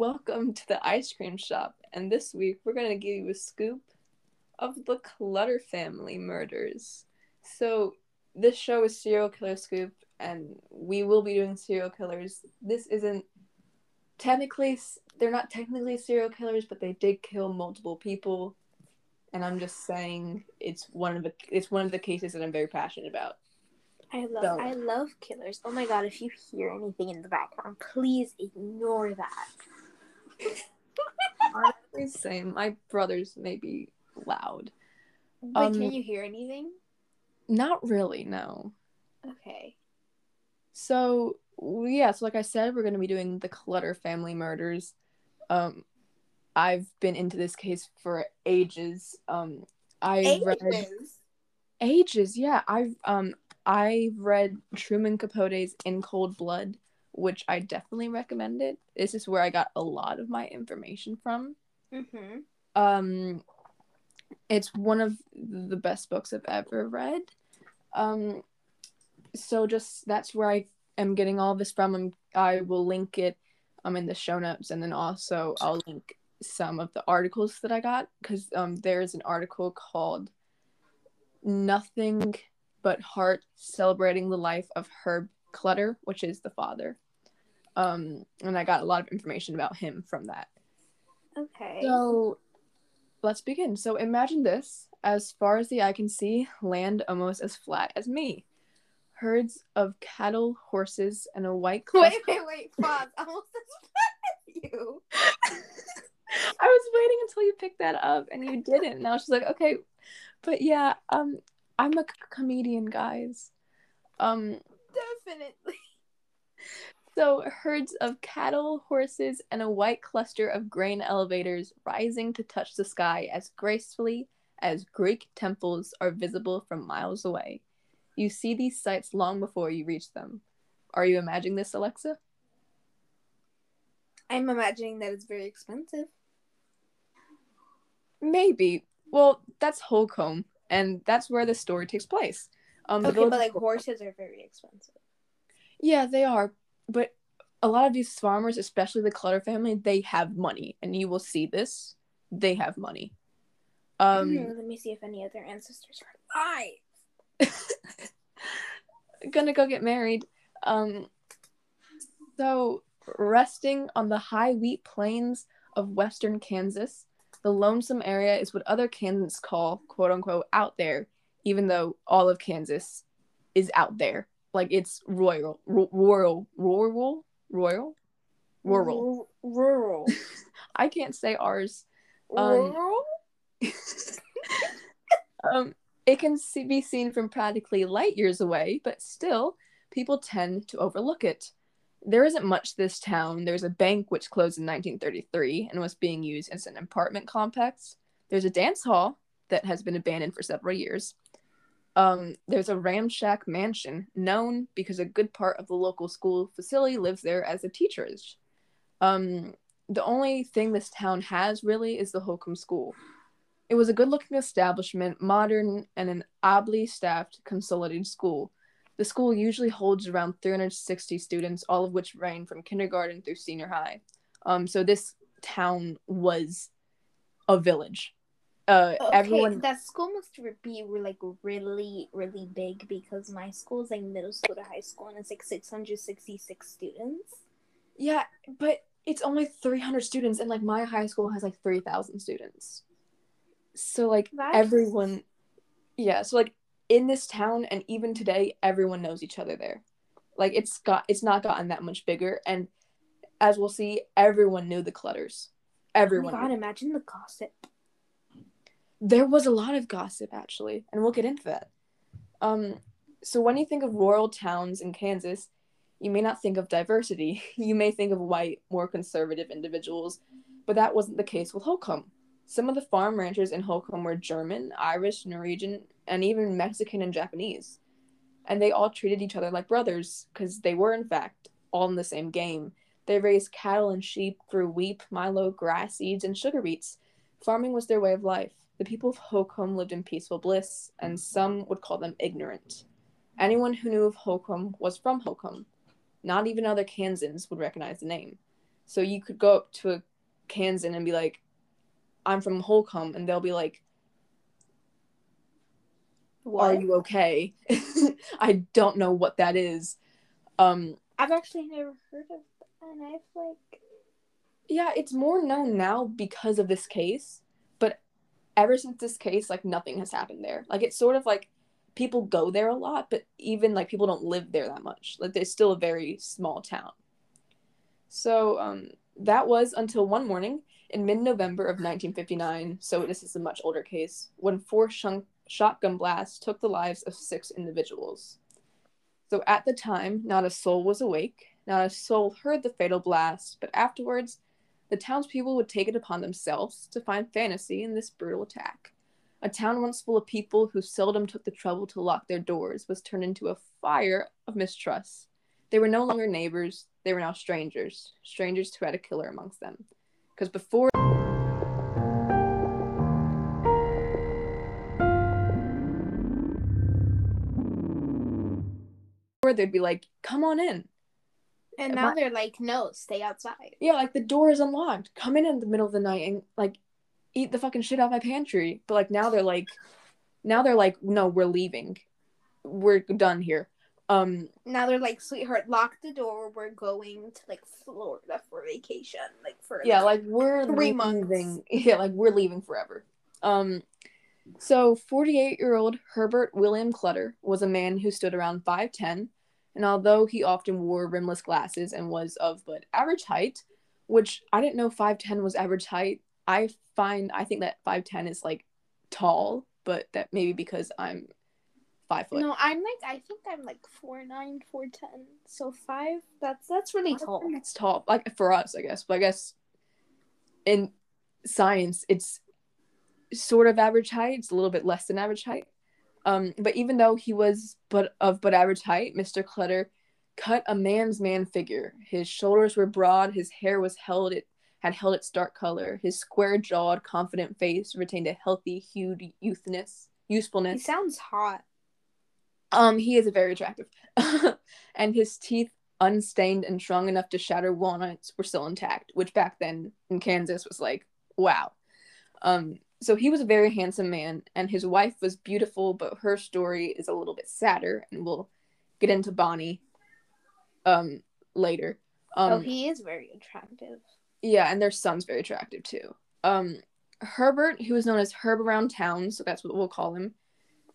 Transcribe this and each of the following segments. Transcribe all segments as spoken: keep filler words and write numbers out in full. Welcome to the ice cream shop, and this week we're going to give you a scoop of the Clutter family murders. So this show is Serial Killer Scoop, and we will be doing serial killers. This isn't technically, they're not technically serial killers, but they did kill multiple people, and I'm just saying it's one of the it's one of the cases that I'm very passionate about. I love so. I love killers. Oh my god, if you hear anything in the background, please ignore that. Honestly, same. My brothers may be loud. But um, can you hear anything? Not really, no. Okay. So, yeah, so like I said, we're going to be doing the Clutter family murders. Um, I've been into this case for ages. Um, I ages? read... Ages, yeah. I've, um... I read Truman Capote's In Cold Blood, which I definitely recommend it. This is where I got a lot of my information from. Mm-hmm. Um, it's one of the best books I've ever read. Um, so just, that's where I am getting all this from. I'm, I will link it um, in the show notes, and then also I'll link some of the articles that I got, because um, there's an article called Nothing But Heart, Celebrating the Life of Herb Clutter, which is the father. Um, and I got a lot of information about him from that. Okay. So, let's begin. So, imagine this. As far as the eye can see, land almost as flat as me. Herds of cattle, horses, and a white cluster- Wait, wait, wait, pause. Almost as flat as you. I was waiting until you picked that up, and you didn't. Now she's like, okay. But yeah, um... I'm a comedian, guys. Um, Definitely. So, herds of cattle, horses, and a white cluster of grain elevators rising to touch the sky as gracefully as Greek temples are visible from miles away. You see these sights long before you reach them. Are you imagining this, Alexa? I'm imagining that it's very expensive. Maybe. Well, that's Holcomb. And that's where the story takes place. Um, okay, but like horses are very expensive. Yeah, they are. But a lot of these farmers, especially the Clutter family, they have money. And you will see this. They have money. Um, mm, let me see if any other ancestors are alive. Gonna go get married. Um, so, resting on the high wheat plains of western Kansas, the lonesome area is what other Kansans call, quote-unquote, out there, even though all of Kansas is out there. Like, it's royal, r- rural, rural, rural, rural, R- rural. I can't say ours. Um, rural? um, it can see- be seen from practically light years away, but still, people tend to overlook it. There isn't much this town. There's a bank which closed in nineteen thirty-three and was being used as an apartment complex. There's a dance hall that has been abandoned for several years. Um, there's a ramshack mansion known because a good part of the local school facility lives there as a teacher's. Um, the only thing this town has really is the Holcomb School. It was a good-looking establishment, modern, and an oddly staffed, consolidated school. The school usually holds around three hundred sixty students, all of which range from kindergarten through senior high. Um, so this town was a village. Uh, okay, everyone... that school must be like really, really big, because my school is like middle school to high school, and it's like six hundred sixty-six students. Yeah, but it's only three hundred students, and like my high school has like three thousand students. So like That's... everyone, yeah. So like. In this town, and even today, everyone knows each other there. Like, it's got, it's not gotten that much bigger, and as we'll see, everyone knew the Clutters. Everyone. Oh my God, knew. Imagine the gossip. There was a lot of gossip, actually, and we'll get into that. Um, so when you think of rural towns in Kansas, you may not think of diversity. You may think of white, more conservative individuals, but that wasn't the case with Holcomb. Some of the farm ranchers in Holcomb were German, Irish, Norwegian, and even Mexican and Japanese. And they all treated each other like brothers, because they were, in fact, all in the same game. They raised cattle and sheep, grew wheat, milo, grass seeds, and sugar beets. Farming was their way of life. The people of Holcomb lived in peaceful bliss, and some would call them ignorant. Anyone who knew of Holcomb was from Holcomb. Not even other Kansans would recognize the name. So you could go up to a Kansan and be like, I'm from Holcomb, and they'll be like, what? Are you okay? I don't know what that is. Um, I've actually never heard of that, and I've like... Yeah, it's more known now because of this case, but ever since this case, like, nothing has happened there. Like, it's sort of like, people go there a lot, but even, like, people don't live there that much. Like, it's still a very small town. So, um, that was until one morning in mid-November of nineteen fifty-nine, so this is a much older case, when four shunk- shotgun blasts took the lives of six individuals. So at the time, not a soul was awake, not a soul heard the fatal blast, but afterwards, the townspeople would take it upon themselves to find fantasy in this brutal attack. A town once full of people who seldom took the trouble to lock their doors was turned into a fire of mistrust. They were no longer neighbors, they were now strangers, strangers who had a killer amongst them. Because before... they'd be like, come on in. And now they're like, no, stay outside. Yeah, like, the door is unlocked. Come in in the middle of the night and, like, eat the fucking shit out my pantry. But, like, now they're like, now they're like, no, we're leaving. We're done here. Um, now they're like, sweetheart, lock the door. We're going to, like, Florida for vacation. Like, for, yeah, like, like we're three leaving. Months. Yeah, like, we're leaving forever. Um, so forty-eight-year-old Herbert William Clutter was a man who stood around five ten, and although he often wore rimless glasses and was of but average height, which I didn't know five ten was average height. I find, I think that five ten is, like, tall, but that maybe because I'm five foot. No, I'm, like, I think I'm, like, four nine, four ten, so five, that's, that's really tall. That's tall, like, for us, I guess, but I guess in science, it's sort of average height, it's a little bit less than average height. Um, but even though he was but of but average height, Mister Clutter cut a man's man figure. His shoulders were broad, his hair was held it had held its dark color, his square-jawed, confident face retained a healthy hued youthness, usefulness. He sounds hot. Um, he is very attractive. And his teeth, unstained and strong enough to shatter walnuts, were still intact, which back then in Kansas was like, wow. Um So he was a very handsome man, and his wife was beautiful, but her story is a little bit sadder, and we'll get into Bonnie um, later. Um, oh, he is very attractive. Yeah, and their son's very attractive, too. Um, Herbert, who was known as Herb around town, so that's what we'll call him,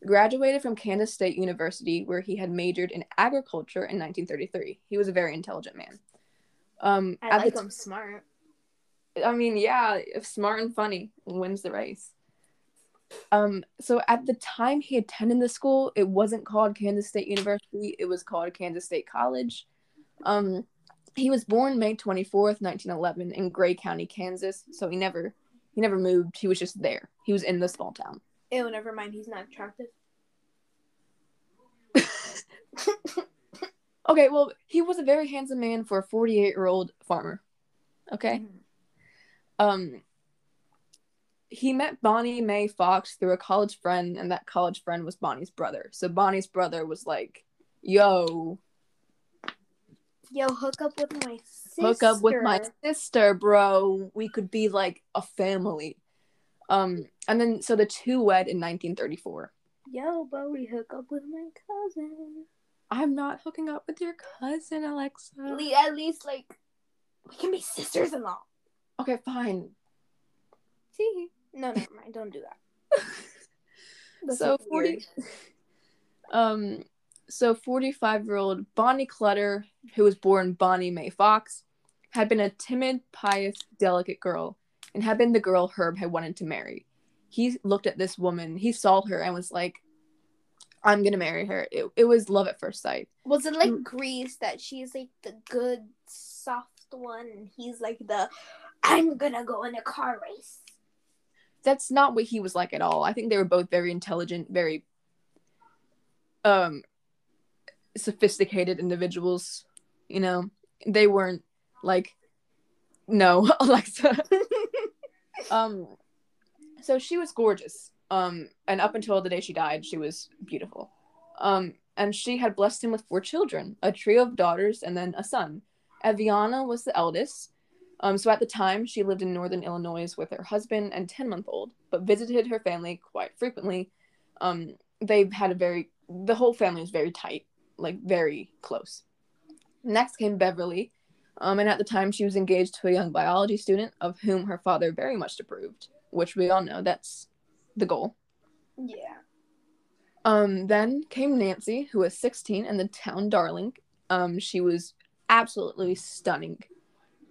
graduated from Kansas State University, where he had majored in agriculture in nineteen thirty-three. He was a very intelligent man. Um, I like him smart. I mean, yeah, smart and funny, wins the race. Um, so at the time he attended the school, it wasn't called Kansas State University, it was called Kansas State College. Um, he was born May twenty-fourth, nineteen eleven in Gray County, Kansas, so he never he never moved, he was just there. He was in the small town. Ew, never mind, he's not attractive. Okay, well, he was a very handsome man for a forty-eight-year-old farmer. Okay? Mm. Um, he met Bonnie Mae Fox through a college friend, and that college friend was Bonnie's brother. So Bonnie's brother was like, yo. Yo, hook up with my sister. Hook up with my sister, bro. We could be, like, a family. Um, and then, so the two wed in nineteen thirty-four. Yo, Bowie, hook up with my cousin. I'm not hooking up with your cousin, Alexa. At least, like, we can be sisters-in-law. Okay, fine. See? No, never mind. Don't do that. so forty. Um, so forty-five-year-old Bonnie Clutter, who was born Bonnie Mae Fox, had been a timid, pious, delicate girl, and had been the girl Herb had wanted to marry. He looked at this woman. He saw her and was like, "I'm gonna marry her." It it was love at first sight. Was it like mm-hmm. Grease that she's like the good, soft one, and he's like the I'm gonna go in a car race. That's not what he was like at all. I think they were both very intelligent, very um, sophisticated individuals. You know, they weren't like, no, Alexa. um, so she was gorgeous. Um, and up until the day she died, she was beautiful. Um, and she had blessed him with four children, a trio of daughters, and then a son. Evianna was the eldest. Um, so at the time, she lived in northern Illinois with her husband and ten-month-old, but visited her family quite frequently. Um, they had a very, the whole family was very tight, like very close. Next came Beverly, um, and at the time, she was engaged to a young biology student of whom her father very much approved, which we all know that's the goal. Yeah. Um, then came Nancy, who was sixteen and the town darling. Um, she was absolutely stunning,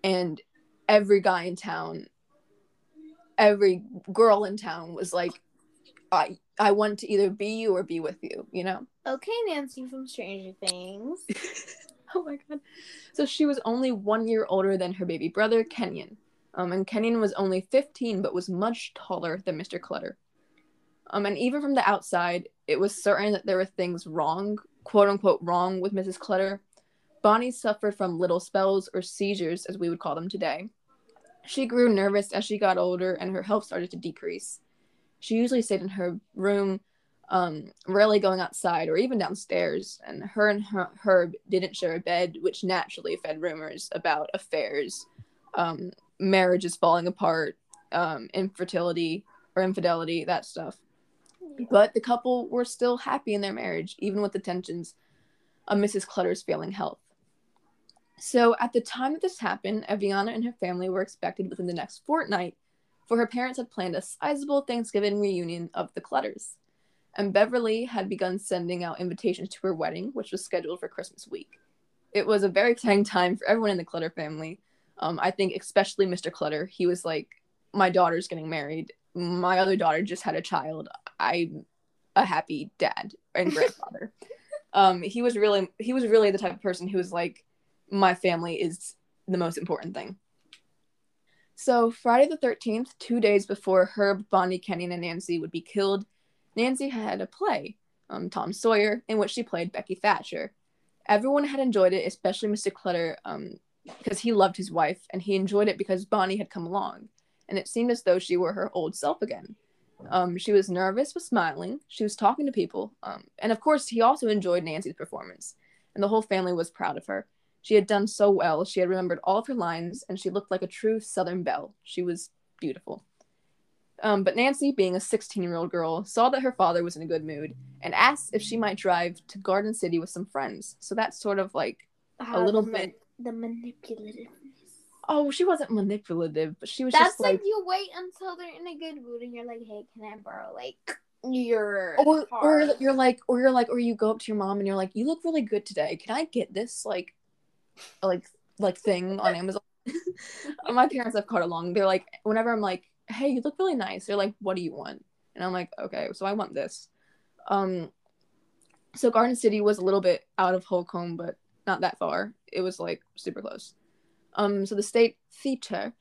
and every guy in town, every girl in town was like, I I want to either be you or be with you, you know? Okay, Nancy from Stranger Things. Oh my god. So she was only one year older than her baby brother, Kenyon. Um, and Kenyon was only fifteen, but was much taller than Mister Clutter. Um, and even from the outside, it was certain that there were things wrong, quote-unquote wrong, with Missus Clutter. Bonnie suffered from little spells, or seizures, as we would call them today. She grew nervous as she got older, and her health started to decrease. She usually stayed in her room, um, rarely going outside or even downstairs, and her and her- Herb didn't share a bed, which naturally fed rumors about affairs, um, marriages falling apart, um, infertility or infidelity, that stuff. Yeah. But the couple were still happy in their marriage, even with the tensions of Missus Clutter's failing health. So at the time that this happened, Evianna and her family were expected within the next fortnight, for her parents had planned a sizable Thanksgiving reunion of the Clutters. And Beverly had begun sending out invitations to her wedding, which was scheduled for Christmas week. It was a very exciting time for everyone in the Clutter family. Um, I think especially Mister Clutter. He was like, my daughter's getting married. My other daughter just had a child. I'm a happy dad and grandfather. um, he was really, he was really the type of person who was like, my family is the most important thing. So Friday the thirteenth, two days before Herb, Bonnie, Kenyon, and Nancy would be killed, Nancy had a play, um, Tom Sawyer, in which she played Becky Thatcher. Everyone had enjoyed it, especially Mister Clutter, um, because he loved his wife, and he enjoyed it because Bonnie had come along, and it seemed as though she were her old self again. Um, she was nervous but smiling. She was talking to people, um, and of course, he also enjoyed Nancy's performance, and the whole family was proud of her. She had done so well. She had remembered all of her lines, and she looked like a true Southern belle. She was beautiful. Um, but Nancy, being a sixteen-year-old girl, saw that her father was in a good mood and asked if she might drive to Garden City with some friends. So that's sort of like a um, little bit... The manipulativeness. Oh, she wasn't manipulative, but she was that's just like... That's like you wait until they're in a good mood and you're like, hey, can I borrow, like... Your or, car? Or you're like, or you're like, or you go up to your mom and you're like, you look really good today. Can I get this, like... like like thing on Amazon. My parents have caught along. They're like, whenever I'm like, hey, you look really nice, they're like, what do you want? And I'm like, okay, so I want this. Um so Garden City was a little bit out of Holcomb, but not that far. It was like super close. Um so the State Theater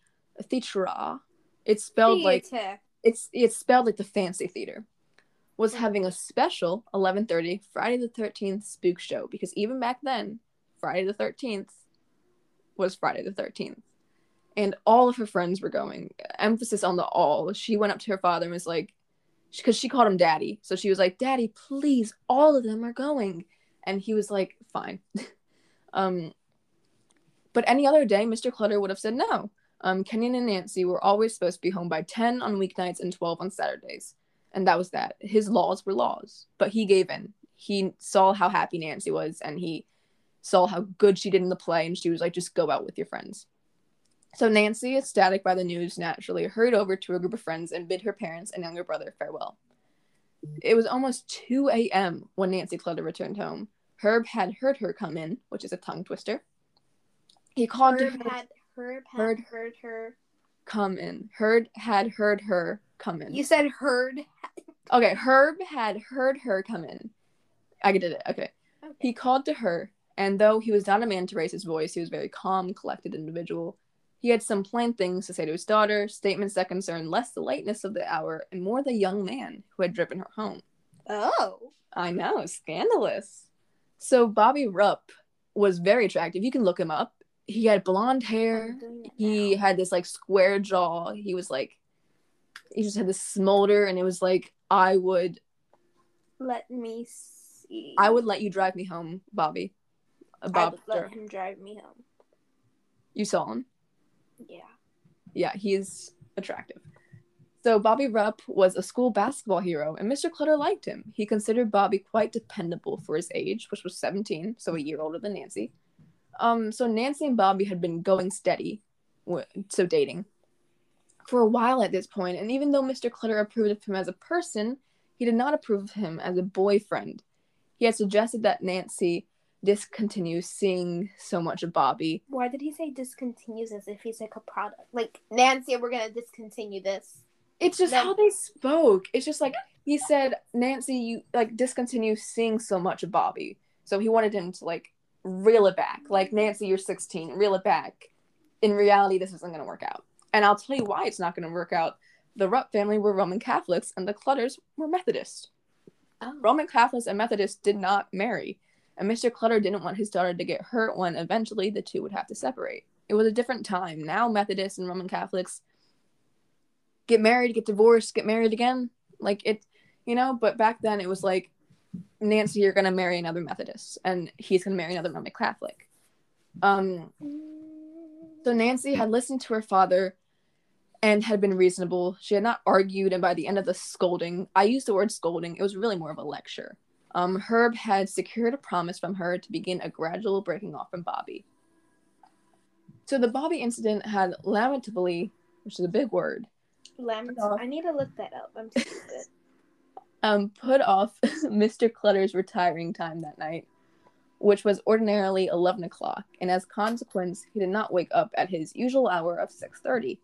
theater it's spelled theater. like it's it's spelled like the fancy theater, was having a special eleven thirty Friday the thirteenth spook show, because even back then Friday the thirteenth was Friday the thirteenth. And all of her friends were going. Emphasis on the all. She went up to her father and was like, because she called him daddy. So she was like, daddy, please, all of them are going. And he was like, fine. um, but any other day, Mister Clutter would have said no. Um, Kenyon and Nancy were always supposed to be home by ten on weeknights and twelve on Saturdays. And that was that. His laws were laws. But he gave in. He saw how happy Nancy was, and he saw how good she did in the play, and she was like, just go out with your friends. So Nancy, ecstatic by the news, naturally hurried over to a group of friends and bid her parents and younger brother farewell. It was almost two a.m. when Nancy Clutter returned home. Herb had heard her come in, which is a tongue twister. He called Herb to her. Had, Herb had heard, heard her come in. Herb had heard her come in. You said heard. Okay, Herb had heard her come in. I did it. Okay. okay. He called to her. And though he was not a man to raise his voice, he was a very calm, collected individual. He had some plain things to say to his daughter, statements that concerned less the lateness of the hour and more the young man who had driven her home. Oh. I know, scandalous. So Bobby Rupp was very attractive. You can look him up. He had blonde hair. He had this, like, square jaw. He was, like, he just had this smolder, and it was like, I would... Let me see. I would let you drive me home, Bobby. Bob I would let him drive me home. You saw him? Yeah. Yeah, he's attractive. So Bobby Rupp was a school basketball hero, and Mister Clutter liked him. He considered Bobby quite dependable for his age, which was seventeen, so a year older than Nancy. Um, so Nancy and Bobby had been going steady, so dating, for a while at this point, and even though Mister Clutter approved of him as a person, he did not approve of him as a boyfriend. He had suggested that Nancy discontinue seeing so much of Bobby. Why did he say discontinues as if he's like a product? Like, Nancy, we're going to discontinue this. It's just then- how they spoke. It's just like, he said, Nancy, you, like, discontinue seeing so much of Bobby. So he wanted him to, like, reel it back. Like, Nancy, you're sixteen. Reel it back. In reality, this isn't going to work out. And I'll tell you why it's not going to work out. The Rupp family were Roman Catholics, and the Clutters were Methodist. Oh. Roman Catholics and Methodists did not marry. And Mister Clutter didn't want his daughter to get hurt when eventually the two would have to separate. It was a different time. Now Methodists and Roman Catholics get married, get divorced, get married again. Like, it, you know, but back then it was like, Nancy, you're going to marry another Methodist, and he's going to marry another Roman Catholic. Um, so Nancy had listened to her father and had been reasonable. She had not argued, and by the end of the scolding, I use the word scolding, it was really more of a lecture. Um, Herb had secured a promise from her to begin a gradual breaking off from Bobby. So the Bobby incident had lamentably, which is a big word. Lamentable. I need to look that up. I'm stupid. um, put off Mister Clutter's retiring time that night, which was ordinarily eleven o'clock, and as consequence, he did not wake up at his usual hour of six thirty.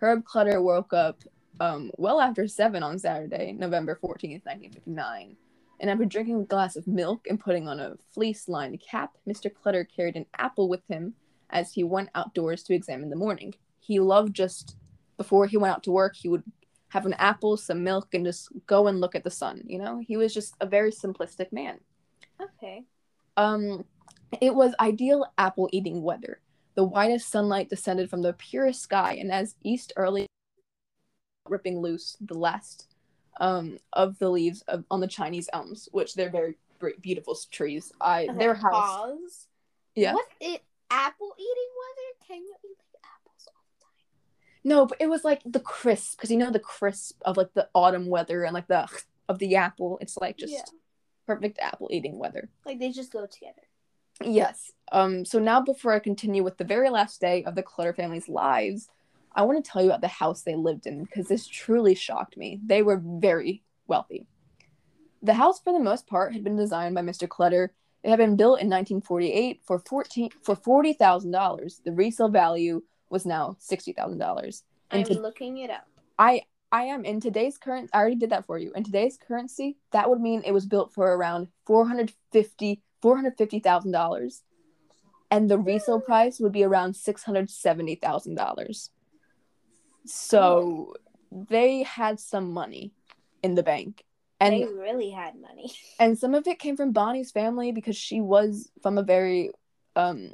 Herb Clutter woke up um, well after seven on Saturday, November fourteenth, nineteen fifty-nine. And after drinking a glass of milk and putting on a fleece-lined cap, Mister Clutter carried an apple with him as he went outdoors to examine the morning. He loved just, before he went out to work, he would have an apple, some milk, and just go and look at the sun, you know? He was just a very simplistic man. Okay. Um, it was ideal apple-eating weather. The whitest sunlight descended from the purest sky, and as east early, ripping loose the last um of the leaves of, on the Chinese elms, which they're very beautiful trees. I okay, their house. Pause. Yeah. What is apple eating weather? Can you eat like apples all the time? No, but it was like the crisp, because you know the crisp of like the autumn weather and like the of the apple. It's like just yeah. perfect apple eating weather. Like they just go together. Yes. Um. So now, before I continue with the very last day of the Clutter family's lives, I want to tell you about the house they lived in, because this truly shocked me. They were very wealthy. The house, for the most part, had been designed by Mister Clutter. It had been built in nineteen forty-eight for forty thousand dollars. The resale value was now sixty thousand dollars. I'm to- looking it up. I, I am. In today's current... I already did that for you. In today's currency, that would mean it was built for around four hundred fifty thousand dollars. And the resale price would be around six hundred seventy thousand dollars. So they had some money in the bank. And they really had money. And some of it came from Bonnie's family, because she was from a very um,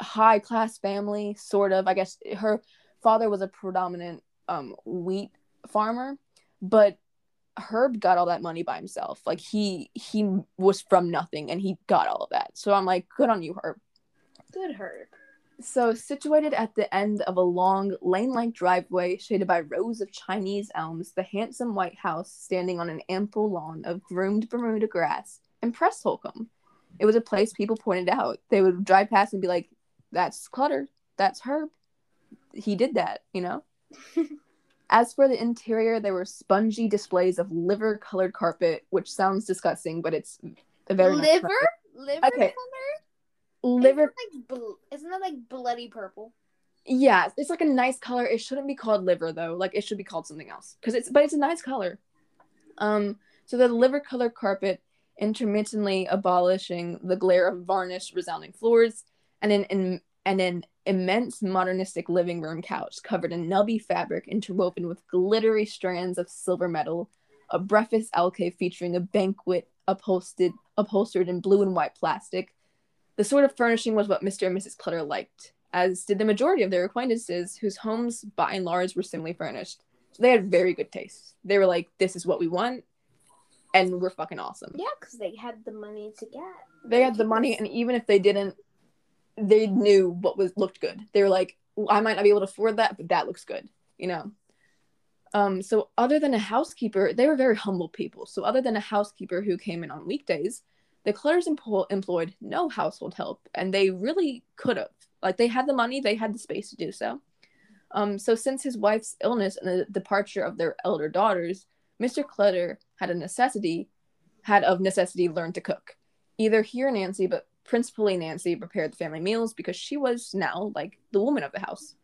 high-class family, sort of. I guess her father was a predominant um, wheat farmer, but Herb got all that money by himself. Like, he he was from nothing, and he got all of that. So I'm like, good on you, Herb. Good Herb. So, situated at the end of a long, lane-like driveway shaded by rows of Chinese elms, the handsome white house, standing on an ample lawn of groomed Bermuda grass, impressed Holcomb. It was a place people pointed out. They would drive past and be like, that's Clutter. That's Herb. He did that, you know? As for the interior, there were spongy displays of liver-colored carpet, which sounds disgusting, but it's a very... Liver? Liver-colored? Okay. Liver, isn't that, like, bl- isn't that like bloody purple? Yeah, it's like a nice color. It shouldn't be called liver though. Like, it should be called something else. Cause it's, but it's a nice color. Um, so the liver colored carpet, intermittently abolishing the glare of varnished, resounding floors, and an in, and an immense modernistic living room couch covered in nubby fabric interwoven with glittery strands of silver metal, a breakfast alcove featuring a banquet upholstered upholstered in blue and white plastic. The sort of furnishing was what Mister and Missus Clutter liked, as did the majority of their acquaintances, whose homes, by and large, were similarly furnished. So they had very good taste. They were like, this is what we want, and we're fucking awesome. Yeah, because they had the money to get. They had the money, and even if they didn't, they knew what was looked good. They were like, I might not be able to afford that, but that looks good, you know. Um, so other than a housekeeper, they were very humble people. So other than a housekeeper who came in on weekdays, the Clutters empo- employed no household help, and they really could have. Like, they had the money, they had the space to do so. Um, so since his wife's illness and the departure of their elder daughters, Mister Clutter had a necessity, had of necessity learned to cook. Either he or Nancy, but principally Nancy, prepared the family meals because she was now, like, the woman of the house.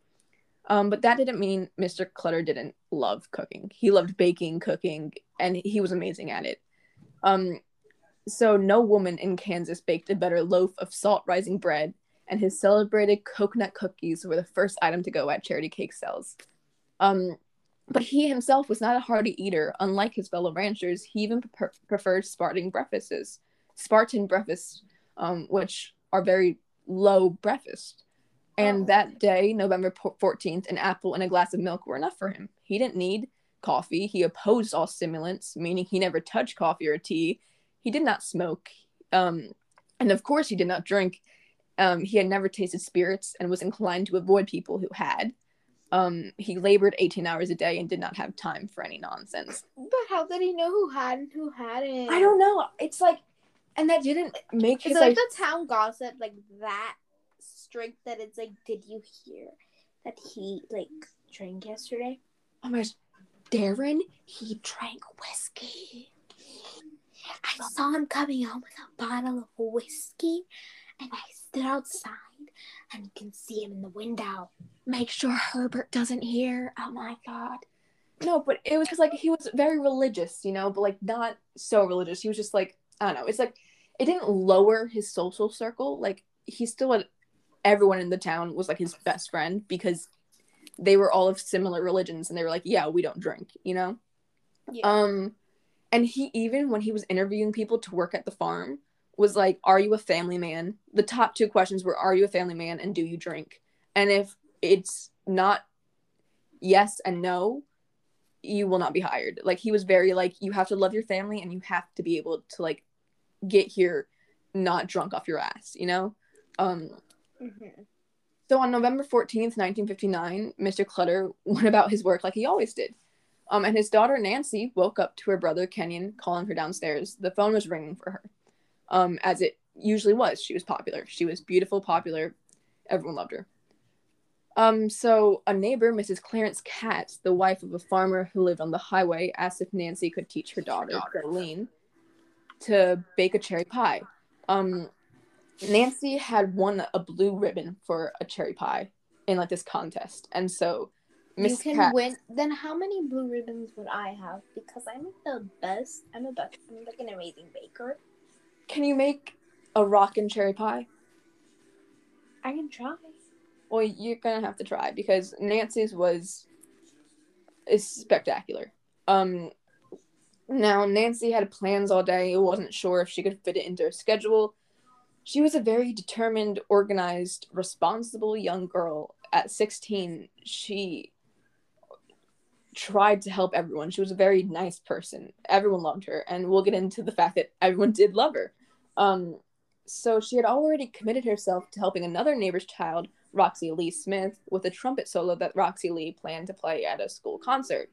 Um, but that didn't mean Mister Clutter didn't love cooking. He loved baking, cooking, and he was amazing at it. Um, so no woman in Kansas baked a better loaf of salt rising bread, and his celebrated coconut cookies were the first item to go at charity cake sales. Um, but he himself was not a hearty eater. Unlike his fellow ranchers, he even pre- preferred Spartan breakfasts, Spartan breakfasts, um, which are very low breakfast. And that day, November fourteenth, an apple and a glass of milk were enough for him. He didn't need coffee. He opposed all stimulants, meaning he never touched coffee or tea. He did not smoke. Um, and of course, he did not drink. Um, he had never tasted spirits and was inclined to avoid people who had. Um, he labored eighteen hours a day and did not have time for any nonsense. But how did he know who had and who hadn't? I don't know. It's like, and that didn't make his... It's like, like the town gossip, like that strength that it's like, did you hear that he, like, drank yesterday? Oh my gosh. Darren, he drank whiskey. I saw him coming home with a bottle of whiskey. And I stood outside, and you can see him in the window. Make sure Herbert doesn't hear. Oh, my God. No, but it was just, like, he was very religious, you know, but, like, not so religious. He was just, like, I don't know. It's, like, it didn't lower his social circle. Like, he still had everyone in the town was, like, his best friend because they were all of similar religions, and they were, like, yeah, we don't drink, you know? Yeah. Um, and he even, when he was interviewing people to work at the farm, was like, are you a family man? The top two questions were, are you a family man and do you drink? And if it's not yes and no, you will not be hired. Like, he was very, like, you have to love your family and you have to be able to, like, get here not drunk off your ass, you know? Um, mm-hmm. So on November fourteenth, nineteen fifty-nine, Mister Clutter went about his work like he always did. Um, and his daughter, Nancy, woke up to her brother, Kenyon, calling her downstairs. The phone was ringing for her. Um, as it usually was. She was popular. She was beautiful, popular. Everyone loved her. Um, so a neighbor, Missus Clarence Katz, the wife of a farmer who lived on the highway, asked if Nancy could teach her daughter, Jolene, to bake a cherry pie. Um, Nancy had won a blue ribbon for a cherry pie in, like, this contest. And so Miss Katz... You can win... Then how many blue ribbons would I have? Because I'm the best. I'm a best. I'm, like, an amazing baker. Can you make a rockin' cherry pie? I can try. Well, you're gonna have to try because Nancy's was is spectacular. Um, now Nancy had plans all day. Wasn't sure if she could fit it into her schedule. She was a very determined, organized, responsible young girl. At sixteen, she tried to help everyone. She was a very nice person. Everyone loved her, and we'll get into the fact that everyone did love her. Um, so she had already committed herself to helping another neighbor's child, Roxie Lee Smith, with a trumpet solo that Roxie Lee planned to play at a school concert.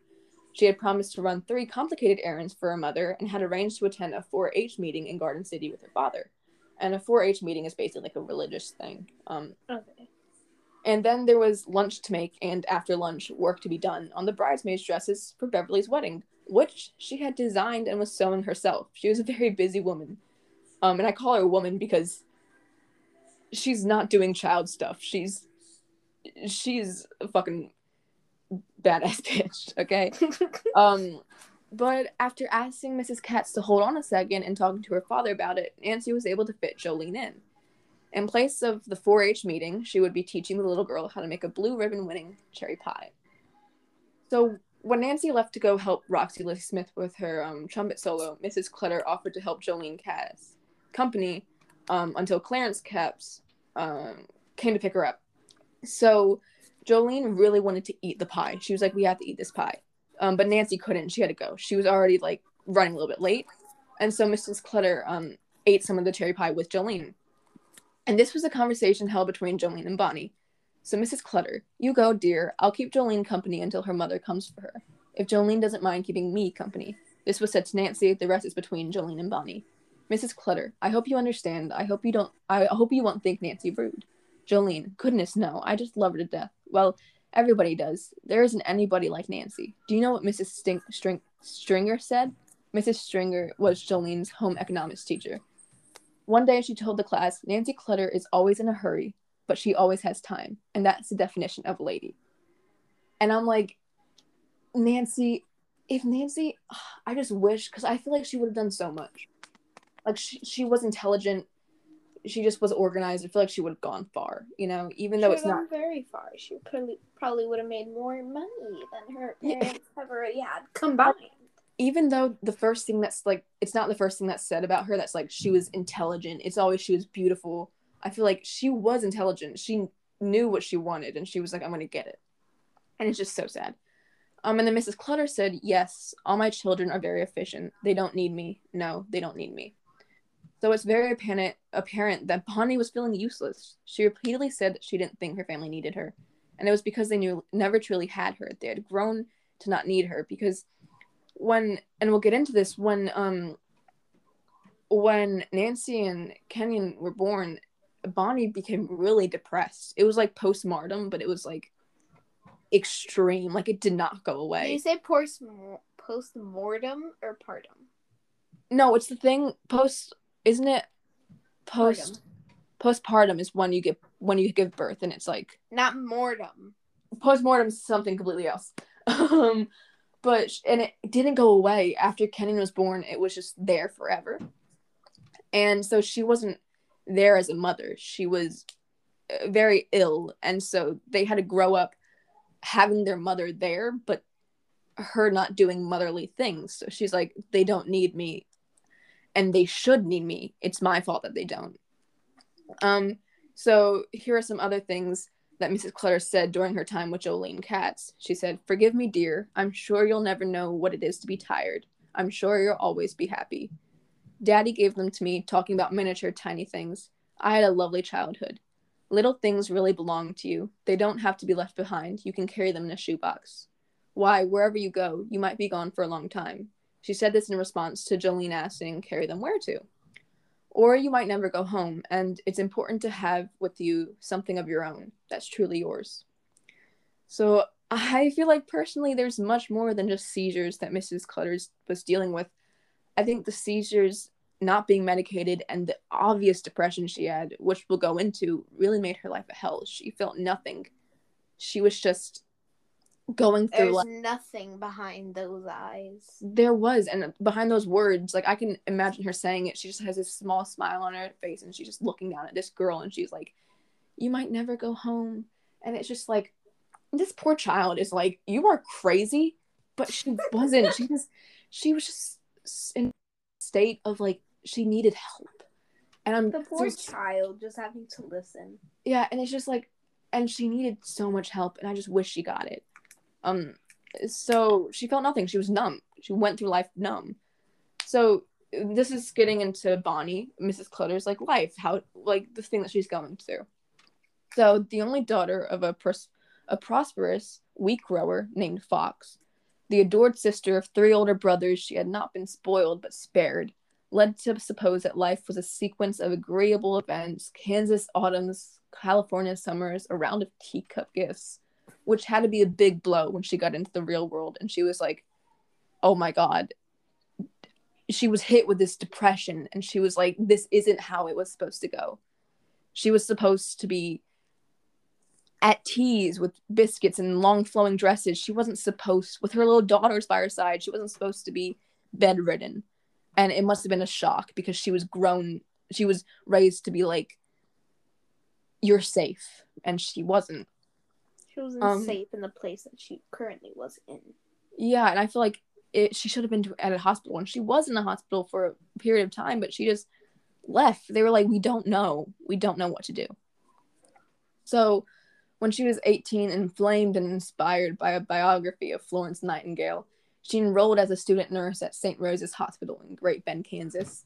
She had promised to run three complicated errands for her mother and had arranged to attend a four H meeting in Garden City with her father. And a four H meeting is basically like a religious thing. Um, okay. And then there was lunch to make and, after lunch, work to be done on the bridesmaids' dresses for Beverly's wedding, which she had designed and was sewing herself. She was a very busy woman. Um, and I call her a woman because she's not doing child stuff. She's she's a fucking badass bitch, okay? um, but after asking Missus Katz to hold on a second and talking to her father about it, Nancy was able to fit Jolene in. In place of the four H meeting, she would be teaching the little girl how to make a blue ribbon-winning cherry pie. So when Nancy left to go help Roxie Lee Smith with her um, trumpet solo, Missus Clutter offered to help Jolene Katz company um, until Clarence Katz um, came to pick her up. So Jolene really wanted to eat the pie. She was like, we have to eat this pie. Um, but Nancy couldn't. She had to go. She was already, like, running a little bit late. And so Missus Clutter um, ate some of the cherry pie with Jolene. And this was a conversation held between Jolene and Bonnie. So, Missus Clutter, you go, dear. I'll keep Jolene company until her mother comes for her. If Jolene doesn't mind keeping me company. This was said to Nancy. The rest is between Jolene and Bonnie. Missus Clutter, I hope you understand. I hope you don't. I hope you won't think Nancy rude. Jolene, goodness no. I just love her to death. Well, everybody does. There isn't anybody like Nancy. Do you know what Missus Stink, String, Stringer said? Missus Stringer was Jolene's home economics teacher. One day she told the class, Nancy Clutter is always in a hurry, but she always has time. And that's the definition of a lady. And I'm like, Nancy, if Nancy, I just wish, because I feel like she would have done so much. Like, she, she was intelligent. She just was organized. I feel like she would have gone far, you know, even she though it's not very far. She probably, probably would have made more money than her parents yeah. ever already had combined. Even though the first thing that's like, it's not the first thing that's said about her. That's like, she was intelligent. It's always, she was beautiful. I feel like she was intelligent. She knew what she wanted, and she was like, I'm going to get it. And it's just so sad. Um, and then Missus Clutter said, yes, all my children are very efficient. They don't need me. No, they don't need me. So it's very apparent, apparent that Bonnie was feeling useless. She repeatedly said that she didn't think her family needed her. And it was because they knew never truly had her. They had grown to not need her because when, and we'll get into this, when, um, when Nancy and Kenyon were born, Bonnie became really depressed. It was like postmortem, but it was like extreme. Like, it did not go away. Did you say post postmortem or partum? No, it's the thing. Post isn't it? Post partum. Postpartum is when you get when you give birth, and it's like not mortem. Postmortem is something completely else. um, but and it didn't go away after Kenyon was born. It was just there forever, and so she wasn't there as a mother. She was very ill, and so they had to grow up having their mother there but her not doing motherly things. So she's like, they don't need me and they should need me. It's my fault that they don't. Um so here are some other things that Missus Clutter said during her time with Jolene Katz. She said, forgive me, dear. I'm sure you'll never know what it is to be tired. I'm sure you'll always be happy. Daddy gave them to me, talking about miniature tiny things. I had a lovely childhood. Little things really belong to you. They don't have to be left behind. You can carry them in a shoebox. Why, wherever you go, you might be gone for a long time. She said this in response to Jolene asking, carry them where to? Or you might never go home, and it's important to have with you something of your own that's truly yours. So I feel like personally there's much more than just seizures that Missus Clutter was dealing with. I think the seizures, not being medicated, and the obvious depression she had, which we'll go into, really made her life a hell. She felt nothing. She was just going through life. There's nothing behind those eyes. There was, and behind those words, like, I can imagine her saying it. She just has this small smile on her face, and she's just looking down at this girl, and she's like, you might never go home. And it's just like, this poor child is like, you are crazy, but she wasn't. she just, she was just in state of like she needed help, and I'm the poor so, child just having to listen. Yeah, and it's just like, and she needed so much help, and I just wish she got it. Um, so she felt nothing. She was numb. She went through life numb. So this is getting into Bonnie, Missus Clutter's like life, how like the thing that she's going through. So the only daughter of a pros- a prosperous wheat grower named Fox. The adored sister of three older brothers, she had not been spoiled but spared, led to suppose that life was a sequence of agreeable events, Kansas autumns, California summers, a round of teacup gifts, which had to be a big blow when she got into the real world. And she was like, oh my God. She was hit with this depression, and she was like, this isn't how it was supposed to go. She was supposed to be at teas with biscuits and long flowing dresses. She wasn't supposed, with her little daughters by her side, she wasn't supposed to be bedridden. And it must have been a shock because she was grown, she was raised to be like, you're safe. And she wasn't. She wasn't um, safe in the place that she currently was in. Yeah, and I feel like it, she should have been to, at a hospital. And she was in the hospital for a period of time, but she just left. They were like, we don't know. We don't know what to do. So when she was eighteen, inflamed and inspired by a biography of Florence Nightingale, she enrolled as a student nurse at Saint Rose's Hospital in Great Bend, Kansas.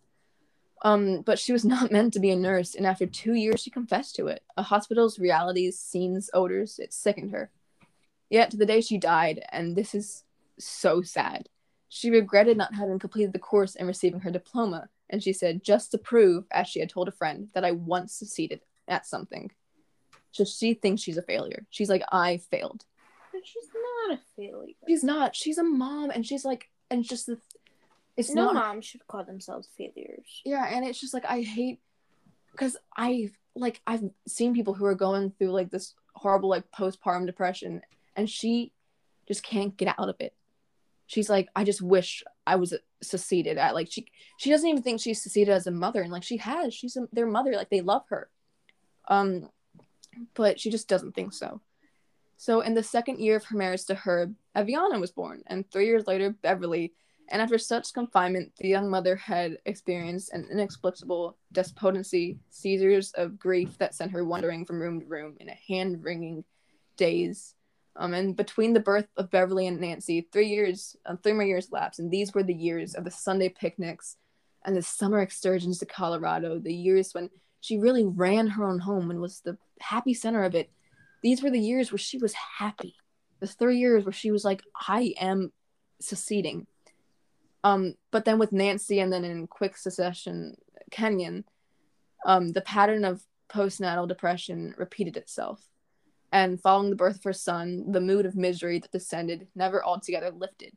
Um, but she was not meant to be a nurse, and after two years, she confessed to it. A hospital's realities, scenes, odors, it sickened her. Yet, to the day she died, and this is so sad, she regretted not having completed the course and receiving her diploma, and she said, just to prove, as she had told a friend, that I once succeeded at something. So she thinks she's a failure. She's like, I failed. But she's not a failure. She's not. She's a mom, and she's like, and just the... It's no not... mom should call themselves failures. Yeah, and it's just, like, I hate... Because I've, like, I've seen people who are going through, like, this horrible, like, postpartum depression, and she just can't get out of it. She's like, I just wish I was succeeded at, like, she she doesn't even think she's succeeded as a mother, and, like, she has. She's a, their mother. Like, they love her. Um, but she just doesn't think so. So in the second year of her marriage to Herb, Evianna was born, and three years later, Beverly... And after such confinement, the young mother had experienced an inexplicable despondency, seizures of grief that sent her wandering from room to room in a hand-wringing daze. Um, and between the birth of Beverly and Nancy, three years, uh, three more years lapsed, and these were the years of the Sunday picnics and the summer excursions to Colorado, the years when she really ran her own home and was the happy center of it. These were the years where she was happy. The three years where she was like, I am succeeding. Um, but then with Nancy and then in quick succession, Kenyon, um, the pattern of postnatal depression repeated itself. And following the birth of her son, the mood of misery that descended never altogether lifted.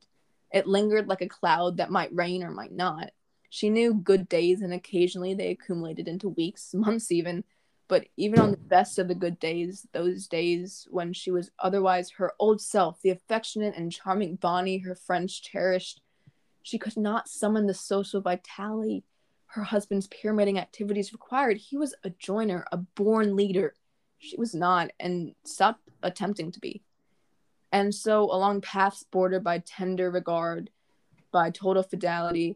It lingered like a cloud that might rain or might not. She knew good days, and occasionally they accumulated into weeks, months even. But even on the best of the good days, those days when she was otherwise her old self, the affectionate and charming Bonnie her friends cherished, she could not summon the social vitality her husband's pyramiding activities required. He was a joiner, a born leader. She was not, and stopped attempting to be. And so, along paths bordered by tender regard, by total fidelity,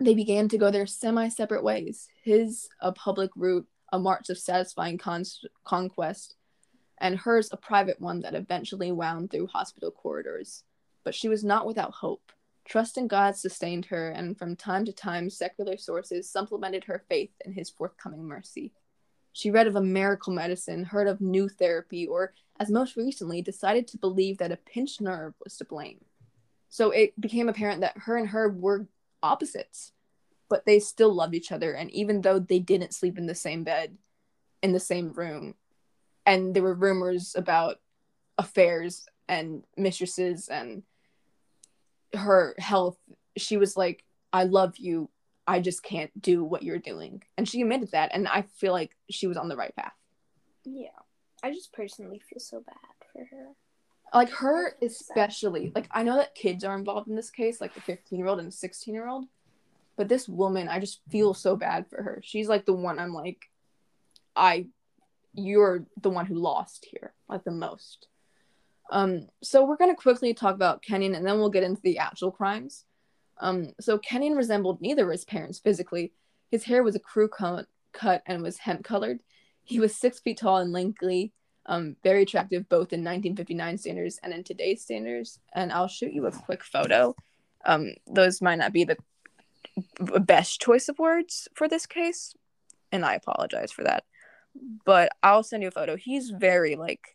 they began to go their semi-separate ways. His, a public route, a march of satisfying con- conquest, and hers, a private one that eventually wound through hospital corridors. But she was not without hope. Trust in God sustained her, and from time to time, secular sources supplemented her faith in his forthcoming mercy. She read of a miracle medicine, heard of new therapy, or, as most recently, decided to believe that a pinched nerve was to blame. So it became apparent that her and Herb were opposites, but they still loved each other, and even though they didn't sleep in the same bed, in the same room, and there were rumors about affairs and mistresses and her health, she was like, I love you, I just can't do what you're doing. And she admitted that, and I feel like she was on the right path. Yeah. I just personally feel so bad for her. Like, her especially. Like, I know that kids are involved in this case, like the fifteen-year-old and the sixteen-year-old, but this woman, I just feel so bad for her. She's, like, the one I'm like, I, you're the one who lost here, like, the most. Um, so we're going to quickly talk about Kenyon, and then we'll get into the actual crimes. Um, so Kenyon resembled neither of his parents physically. His hair was a crew cut, cut and was hemp-colored. He was six feet tall and lanky, um, very attractive both in nineteen fifty-nine standards and in today's standards. And I'll shoot you a quick photo. Um, those might not be the best choice of words for this case, and I apologize for that. But I'll send you a photo. He's very, like...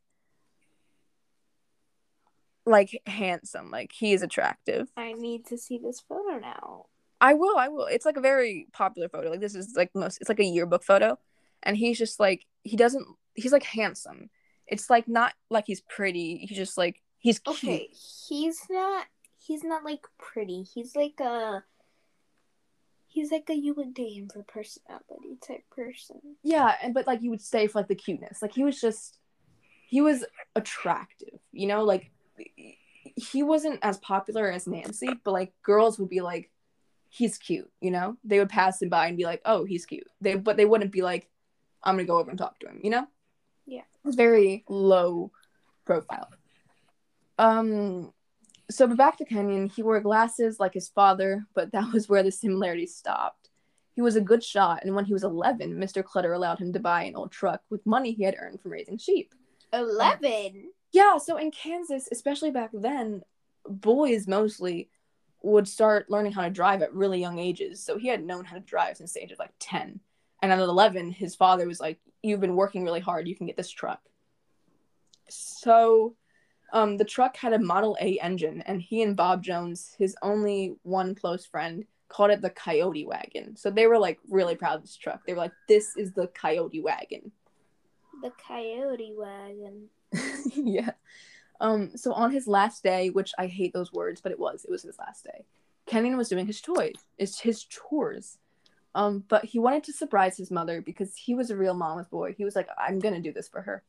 like handsome, like he is attractive. I need to see this photo now. I will, I will. It's like a very popular photo. Like, this is like most. It's like a yearbook photo, and he's just like he doesn't. He's like handsome. It's like not like he's pretty. He's just like he's cute. Okay, he's not. He's not like pretty. He's like a. He's like a you would date him for personality type person. Yeah, and but like you would stay for like the cuteness. Like he was just, he was attractive. You know, like. He wasn't as popular as Nancy, but like girls would be like, he's cute, you know? They would pass him by and be like, oh, he's cute. They but they wouldn't be like, I'm gonna go over and talk to him, you know? Yeah. It's very low profile. Um so but back to Kenyon, he wore glasses like his father, but that was where the similarity stopped. He was a good shot, and when he was eleven, Mister Clutter allowed him to buy an old truck with money he had earned from raising sheep. Eleven? Um, Yeah, so in Kansas, especially back then, boys mostly would start learning how to drive at really young ages. So he had known how to drive since the age of like ten. And at eleven, his father was like, you've been working really hard. You can get this truck. So um, the truck had a Model A engine, and he and Bob Jones, his only one close friend, called it the Coyote Wagon. So they were like really proud of this truck. They were like, this is the Coyote Wagon. The Coyote Wagon. Yeah. Um, so on his last day, which I hate those words, but it was, it was his last day, Kenyon was doing his toys, it's his chores. Um, but he wanted to surprise his mother because he was a real mama's boy. He was like, I'm going to do this for her.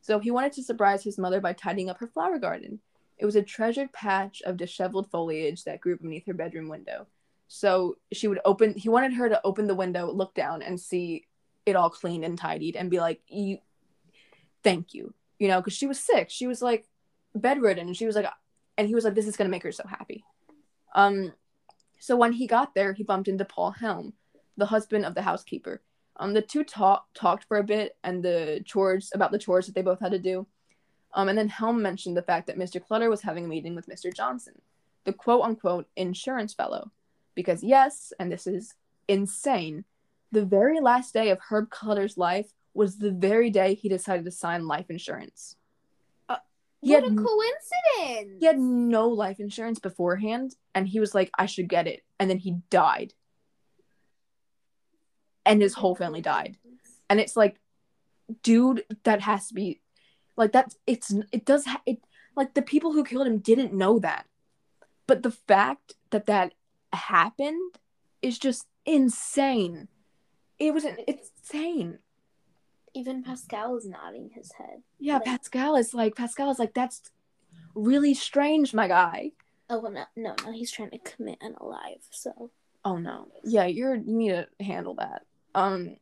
So he wanted to surprise his mother by tidying up her flower garden. It was a treasured patch of disheveled foliage that grew beneath her bedroom window. So she would open, he wanted her to open the window, look down and see it all clean and tidied and be like, you, thank you, you know, because she was sick. She was like bedridden, and she was like, and he was like, this is going to make her so happy. Um, so when he got there, he bumped into Paul Helm, the husband of the housekeeper. Um, the two talk, talked for a bit and the chores about the chores that they both had to do. Um, and then Helm mentioned the fact that Mister Clutter was having a meeting with Mister Johnson, the quote unquote insurance fellow, because yes, and this is insane, the very last day of Herb Clutter's life was the very day he decided to sign life insurance. Uh, what a coincidence! He had no life insurance beforehand, and he was like, I should get it. And then he died. And his whole family died. And it's like, dude, that has to be, like, that's, it's, it does, ha- it, like, the people who killed him didn't know that. But the fact that that happened is just insane. It was, it's insane. Even Pascal is nodding his head. Yeah, like, Pascal is like, Pascal is like, that's really strange, my guy. Oh, well, no, no, no, he's trying to commit an alive, so. Oh, no. Yeah, you're, you need to handle that. Um,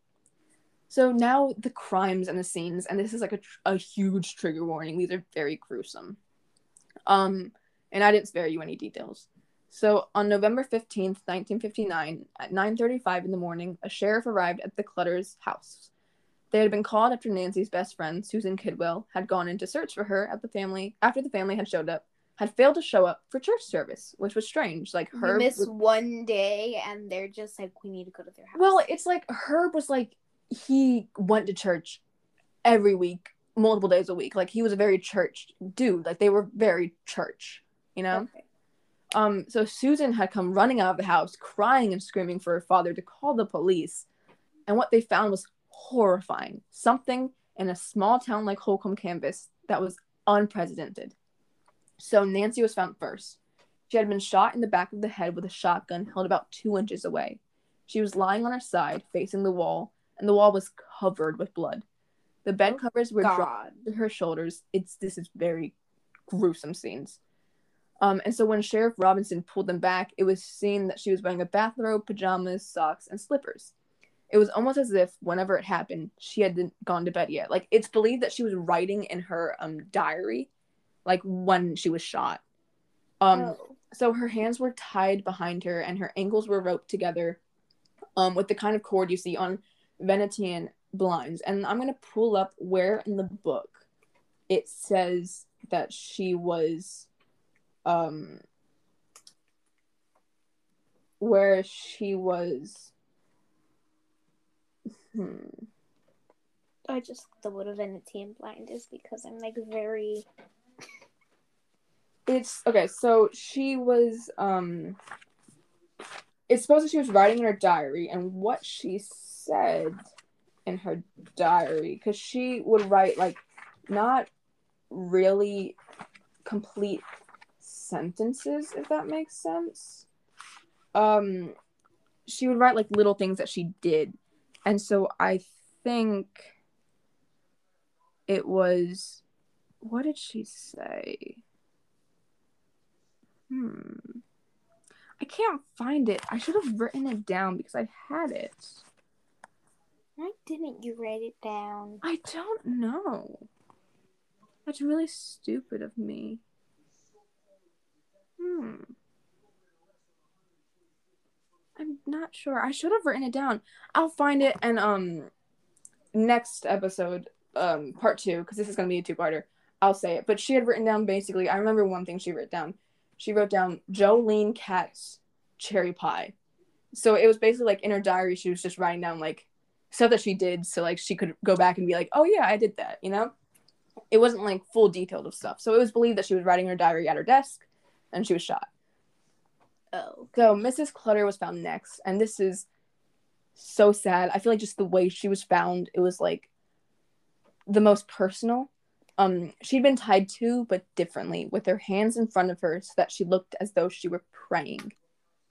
so now the crimes and the scenes, and this is like a, tr- a huge trigger warning. These are very gruesome. Um, and I didn't spare you any details. So on November fifteenth, nineteen fifty-nine, at nine thirty-five in the morning, a sheriff arrived at the Clutter's house. They had been called after Nancy's best friend, Susan Kidwell, had gone in to search for her at the family after the family had showed up, had failed to show up for church service, which was strange. Like, Herb missed was... one day, and they're just like, we need to go to their house. Well, it's like, Herb was like, he went to church every week, multiple days a week. Like, he was a very church dude. Like, they were very church, you know? Okay. Um. So Susan had come running out of the house, crying and screaming for her father to call the police. And what they found was horrifying. Something in a small town like Holcomb, Kansas, that was unprecedented. So Nancy was found first. She had been shot in the back of the head with a shotgun held about two inches away. She was lying on her side, facing the wall, and the wall was covered with blood. The bed covers were God. drawn to her shoulders. It's this is very gruesome scenes. Um, and so when Sheriff Robinson pulled them back, it was seen that she was wearing a bathrobe, pajamas, socks, and slippers. It was almost as if, whenever it happened, she hadn't gone to bed yet. Like, it's believed that she was writing in her um diary, like, when she was shot. Um, oh. So her hands were tied behind her, and her ankles were roped together um, with the kind of cord you see on Venetian blinds. And I'm going to pull up where in the book it says that she was, um, where she was, hmm. I just, the word of Venetian blind is because I'm, like, very... It's okay, so she was, um, it's supposed that she was writing in her diary, and what she said in her diary, because she would write, like, not really complete sentences, if that makes sense. Um, she would write, like, little things that she did, and so I think it was, what did she say? Hmm. I can't find it. I should have written it down because I had it. Why didn't you write it down? I don't know. That's really stupid of me. Hmm. I'm not sure. I should have written it down. I'll find it and, um, next episode, um, part two, because this is going to be a two-parter, I'll say it. But she had written down basically, I remember one thing she wrote down. she wrote down Jolene Katz cherry pie. So it was basically like in her diary, she was just writing down like stuff that she did. So like she could go back and be like, oh yeah, I did that, you know? It wasn't like full detailed of stuff. So it was believed that she was writing her diary at her desk and she was shot. Oh. So Missus Clutter was found next. And this is so sad. I feel like just the way she was found, it was like the most personal. Um, she'd been tied to, but differently, with her hands in front of her so that she looked as though she were praying.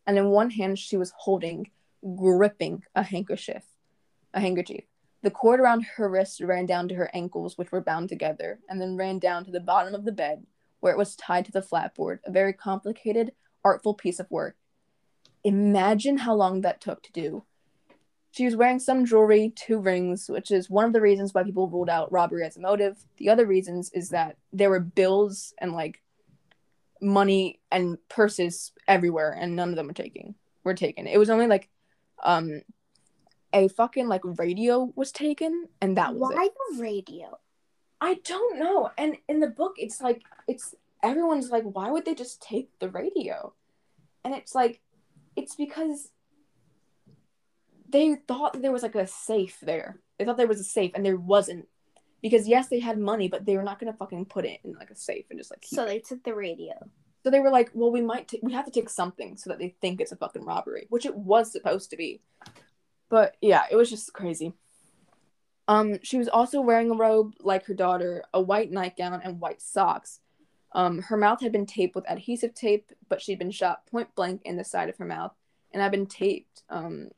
And in one hand, she was holding, gripping a handkerchief, a handkerchief. The cord around her wrist ran down to her ankles, which were bound together, and then ran down to the bottom of the bed, where it was tied to the flatboard, a very complicated, artful piece of work. Imagine how long that took to do. She was wearing some jewelry, two rings, which is one of the reasons why people ruled out robbery as a motive. The other reasons is that there were bills and, like, money and purses everywhere, and none of them were taking, were taken. It was only, like, um... a fucking, like, radio was taken, and that was Why it. Why the radio? I don't know. And in the book, it's, like, it's, everyone's, like, why would they just take the radio? And it's, like, it's because they thought that there was, like, a safe there. They thought there was a safe, and there wasn't. Because, yes, they had money, but they were not going to fucking put it in, like, a safe and just, like, keep So it. They took the radio. So they were like, well, we might, t- we have to take something so that they think it's a fucking robbery, which it was supposed to be. But, yeah, it was just crazy. Um, she was also wearing a robe, like her daughter, a white nightgown, and white socks. Um, her mouth had been taped with adhesive tape, but she'd been shot point blank in the side of her mouth, and had been taped, um,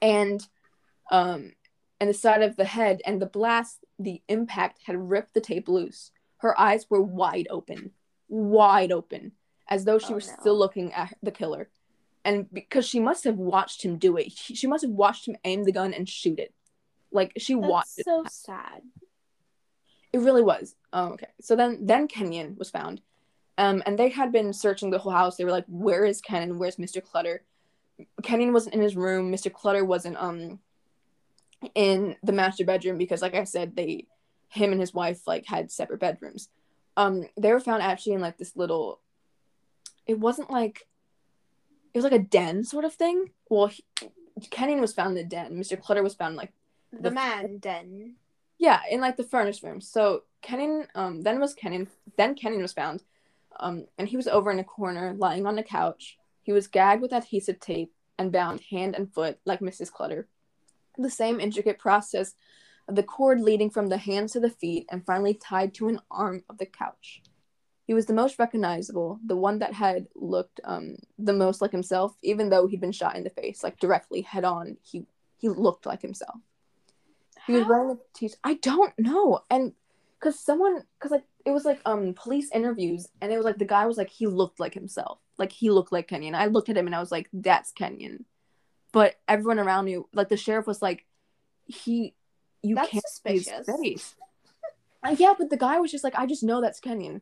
and, um, and the side of the head, and the blast, the impact, had ripped the tape loose. Her eyes were wide open, wide open, as though she oh, was no. still looking at the killer. And because she must have watched him do it. She must have watched him aim the gun and shoot it. Like, she That's watched That's so it. sad. It really was. Um, okay. So then then Kenyon was found. Um, and they had been searching the whole house. They were like, where is Kenyon? Where's Mister Clutter? Kenyon wasn't in his room. Mister Clutter wasn't um in the master bedroom because, like I said, they, him and his wife, like, had separate bedrooms. Um, they were found actually in, like, this little, it wasn't, like, it was like a den sort of thing. Well, he, Kenyon was found in a den. Mister Clutter was found in, like, the, the man den. Yeah, in, like, the furnace room. So Kenyon, um, then was Kenyon. Then Kenyon was found, um, and he was over in a corner, lying on a couch. He was gagged with adhesive tape and bound hand and foot, like Missus Clutter. The same intricate process of the cord leading from the hands to the feet, and finally tied to an arm of the couch. He was the most recognizable, the one that had looked um, the most like himself, even though he'd been shot in the face, like, directly, head-on. He he looked like himself. He How? was wearing a t-shirt. I don't know. And because someone, because, like, it was, like, um police interviews, and it was, like, the guy was, like, he looked like himself. Like, he looked like Kenyon. I looked at him, and I was, like, that's Kenyon. But everyone around me, like, the sheriff was, like, he, you that's can't suspicious. see his face. uh, yeah, but the guy was just, like, I just know that's Kenyon.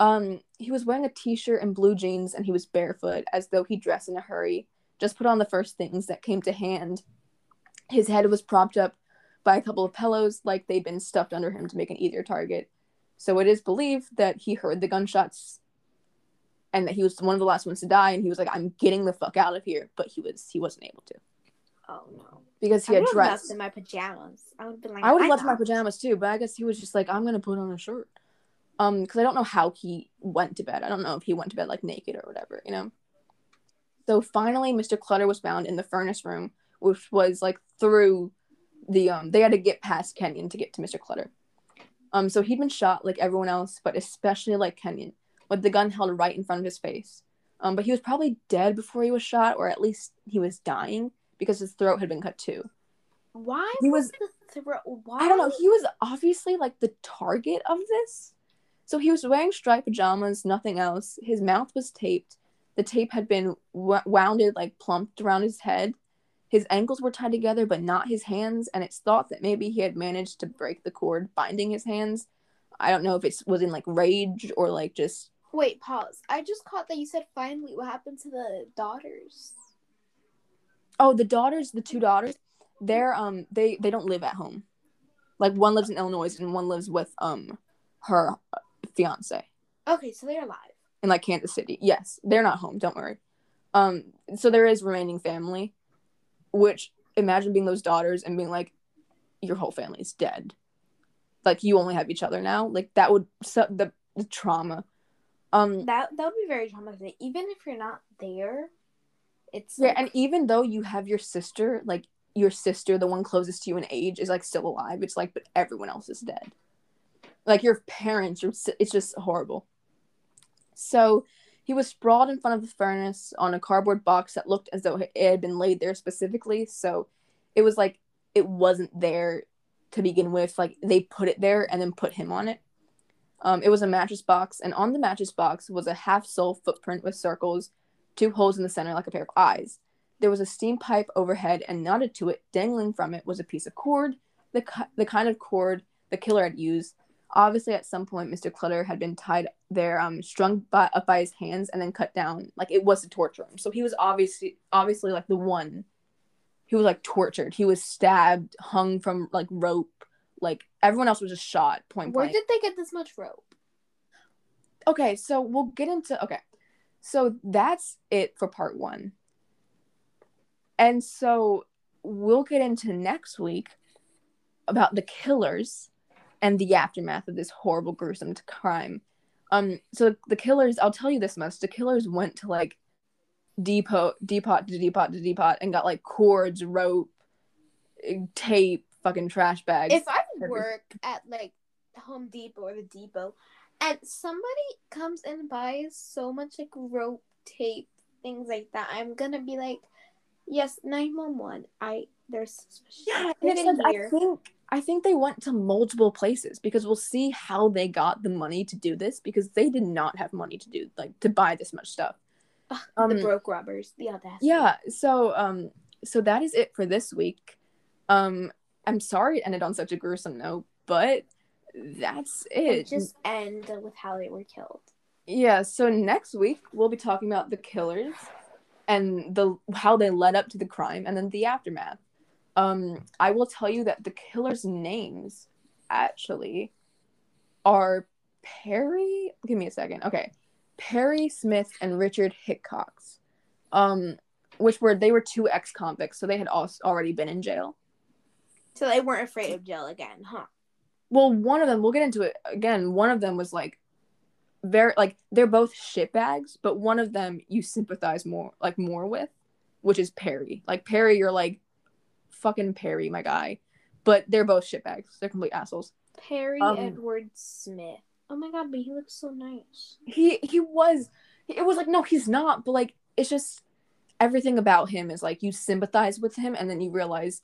Um, he was wearing a t-shirt and blue jeans, and he was barefoot, as though he dressed in a hurry, just put on the first things that came to hand. His head was propped up by a couple of pillows, like they'd been stuffed under him to make an easier target. So it is believed that he heard the gunshots, and that he was one of the last ones to die, and he was like, I'm getting the fuck out of here, but he was, he wasn't able to. Oh, no. Because he I had dressed. I would have left in my pajamas. I would have been like, I would have left in my pajamas, too, but I guess he was just like, I'm gonna put on a shirt. Um, because I don't know how he went to bed. I don't know if he went to bed, like, naked or whatever, you know? So, finally, Mister Clutter was found in the furnace room, which was, like, through the, um, they had to get past Kenyon to get to Mister Clutter. Um, so he'd been shot like everyone else, but especially like Kenyon, with the gun held right in front of his face. Um, but he was probably dead before he was shot, or at least he was dying, because his throat had been cut, too. Why he was the throat? Why? I don't know. He was obviously, like, the target of this. So he was wearing striped pajamas, nothing else. His mouth was taped. The tape had been w- wounded, like, plumped around his head. His ankles were tied together, but not his hands. And it's thought that maybe he had managed to break the cord, binding his hands. I don't know if it was in, like, rage or, like, just... Wait, pause. I just caught that you said, finally, what happened to the daughters? Oh, the daughters, the two daughters, they're, um, they, they don't live at home. Like, one lives in Illinois, and one lives with, um, her... fiance. Okay, so they're alive. in like Kansas City. Yes, they're not home. Don't worry. Um, so there is remaining family, which imagine being those daughters and being like, your whole family's dead. Like, you only have each other now. Like, that would, so, the, the trauma. Um, that that would be very traumatizing. Even if you're not there, it's yeah. Like... And even though you have your sister, like your sister, the one closest to you in age, is like still alive. It's like, but everyone else is dead. Like your parents, your, it's just horrible. So he was sprawled in front of the furnace on a cardboard box that looked as though it had been laid there specifically. So it was like it wasn't there to begin with. Like they put it there and then put him on it. Um, it was a mattress box, and on the mattress box was a half-sole footprint with circles, two holes in the center like a pair of eyes. There was a steam pipe overhead, and knotted to it, dangling from it, was a piece of cord, the cu- the kind of cord the killer had used. Obviously, at some point, Mister Clutter had been tied there, um, strung by, up by his hands, and then cut down. Like, it was to torture him. So he was obviously, obviously, like, the one who was, like, tortured. He was stabbed, hung from, like, rope. Like, everyone else was just shot, point blank. Where did they get this much rope? Okay, so we'll get into... Okay, so that's it for part one. And so we'll get into next week about the killers and the aftermath of this horrible, gruesome crime. Um, so the killers... I'll tell you this much. The killers went to, like, depot, depot to depot to depot and got, like, cords, rope, tape, fucking trash bags. If I work at like Home Depot or the Depot and somebody comes and buys so much like rope, tape, things like that, I'm gonna be like, yes, nine one one. I there's yeah, and in here. I think I think they went to multiple places because we'll see how they got the money to do this, because they did not have money to do like to buy this much stuff. Ugh, um, the broke robbers, the audacity. Yeah, so um so that is it for this week. Um I'm sorry it ended on such a gruesome note, but that's it. We'll just end with how they were killed. Yeah, so next week we'll be talking about the killers and the how they led up to the crime and then the aftermath. Um, I will tell you that the killers' names actually are Perry... Give me a second. Okay. Perry Smith and Richard Hickock, um, which were... They were two ex-convicts, so they had also already been in jail. So they weren't afraid of jail again, huh? Well, one of them, we'll get into it again, one of them was, like, very, like, they're both shitbags, but one of them you sympathize more, like, more with, which is Perry. Like, Perry, you're like, fucking Perry, my guy. But they're both shitbags. They're complete assholes. Perry um, Edward Smith. Oh, my God, but he looks so nice. He, he was, it was like, no, he's not, but, like, it's just, everything about him is, like, you sympathize with him, and then you realize...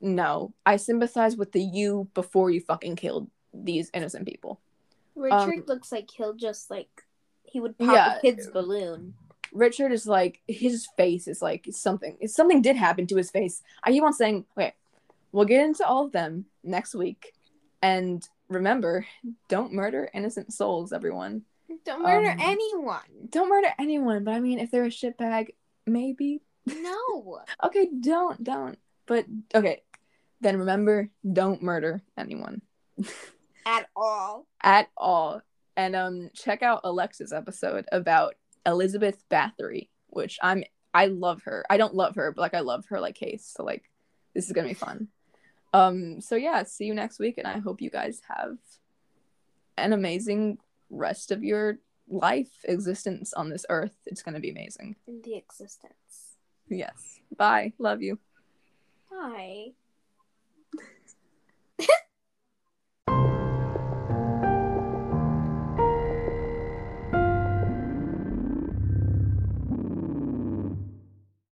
No, I sympathize with the you before you fucking killed these innocent people. Richard um, looks like he'll just, like, he would pop yeah, a kid's balloon. Richard is, like, his face is, like, something. Something did happen to his face. I keep on saying, okay, we'll get into all of them next week. And remember, don't murder innocent souls, everyone. Don't murder um, anyone. Don't murder anyone. But, I mean, if they're a shitbag, maybe. No. Okay, don't, don't. But, okay. Then remember, don't murder anyone. At all. At all. And um, check out Alexa's episode about Elizabeth Bathory, which I'm, I love her. I don't love her, but, like, I love her, like, case. So, like, this is going to be fun. Um, so, yeah, see you next week, and I hope you guys have an amazing rest of your life existence on this earth. It's going to be amazing. The existence. Yes. Bye. Love you. Hi.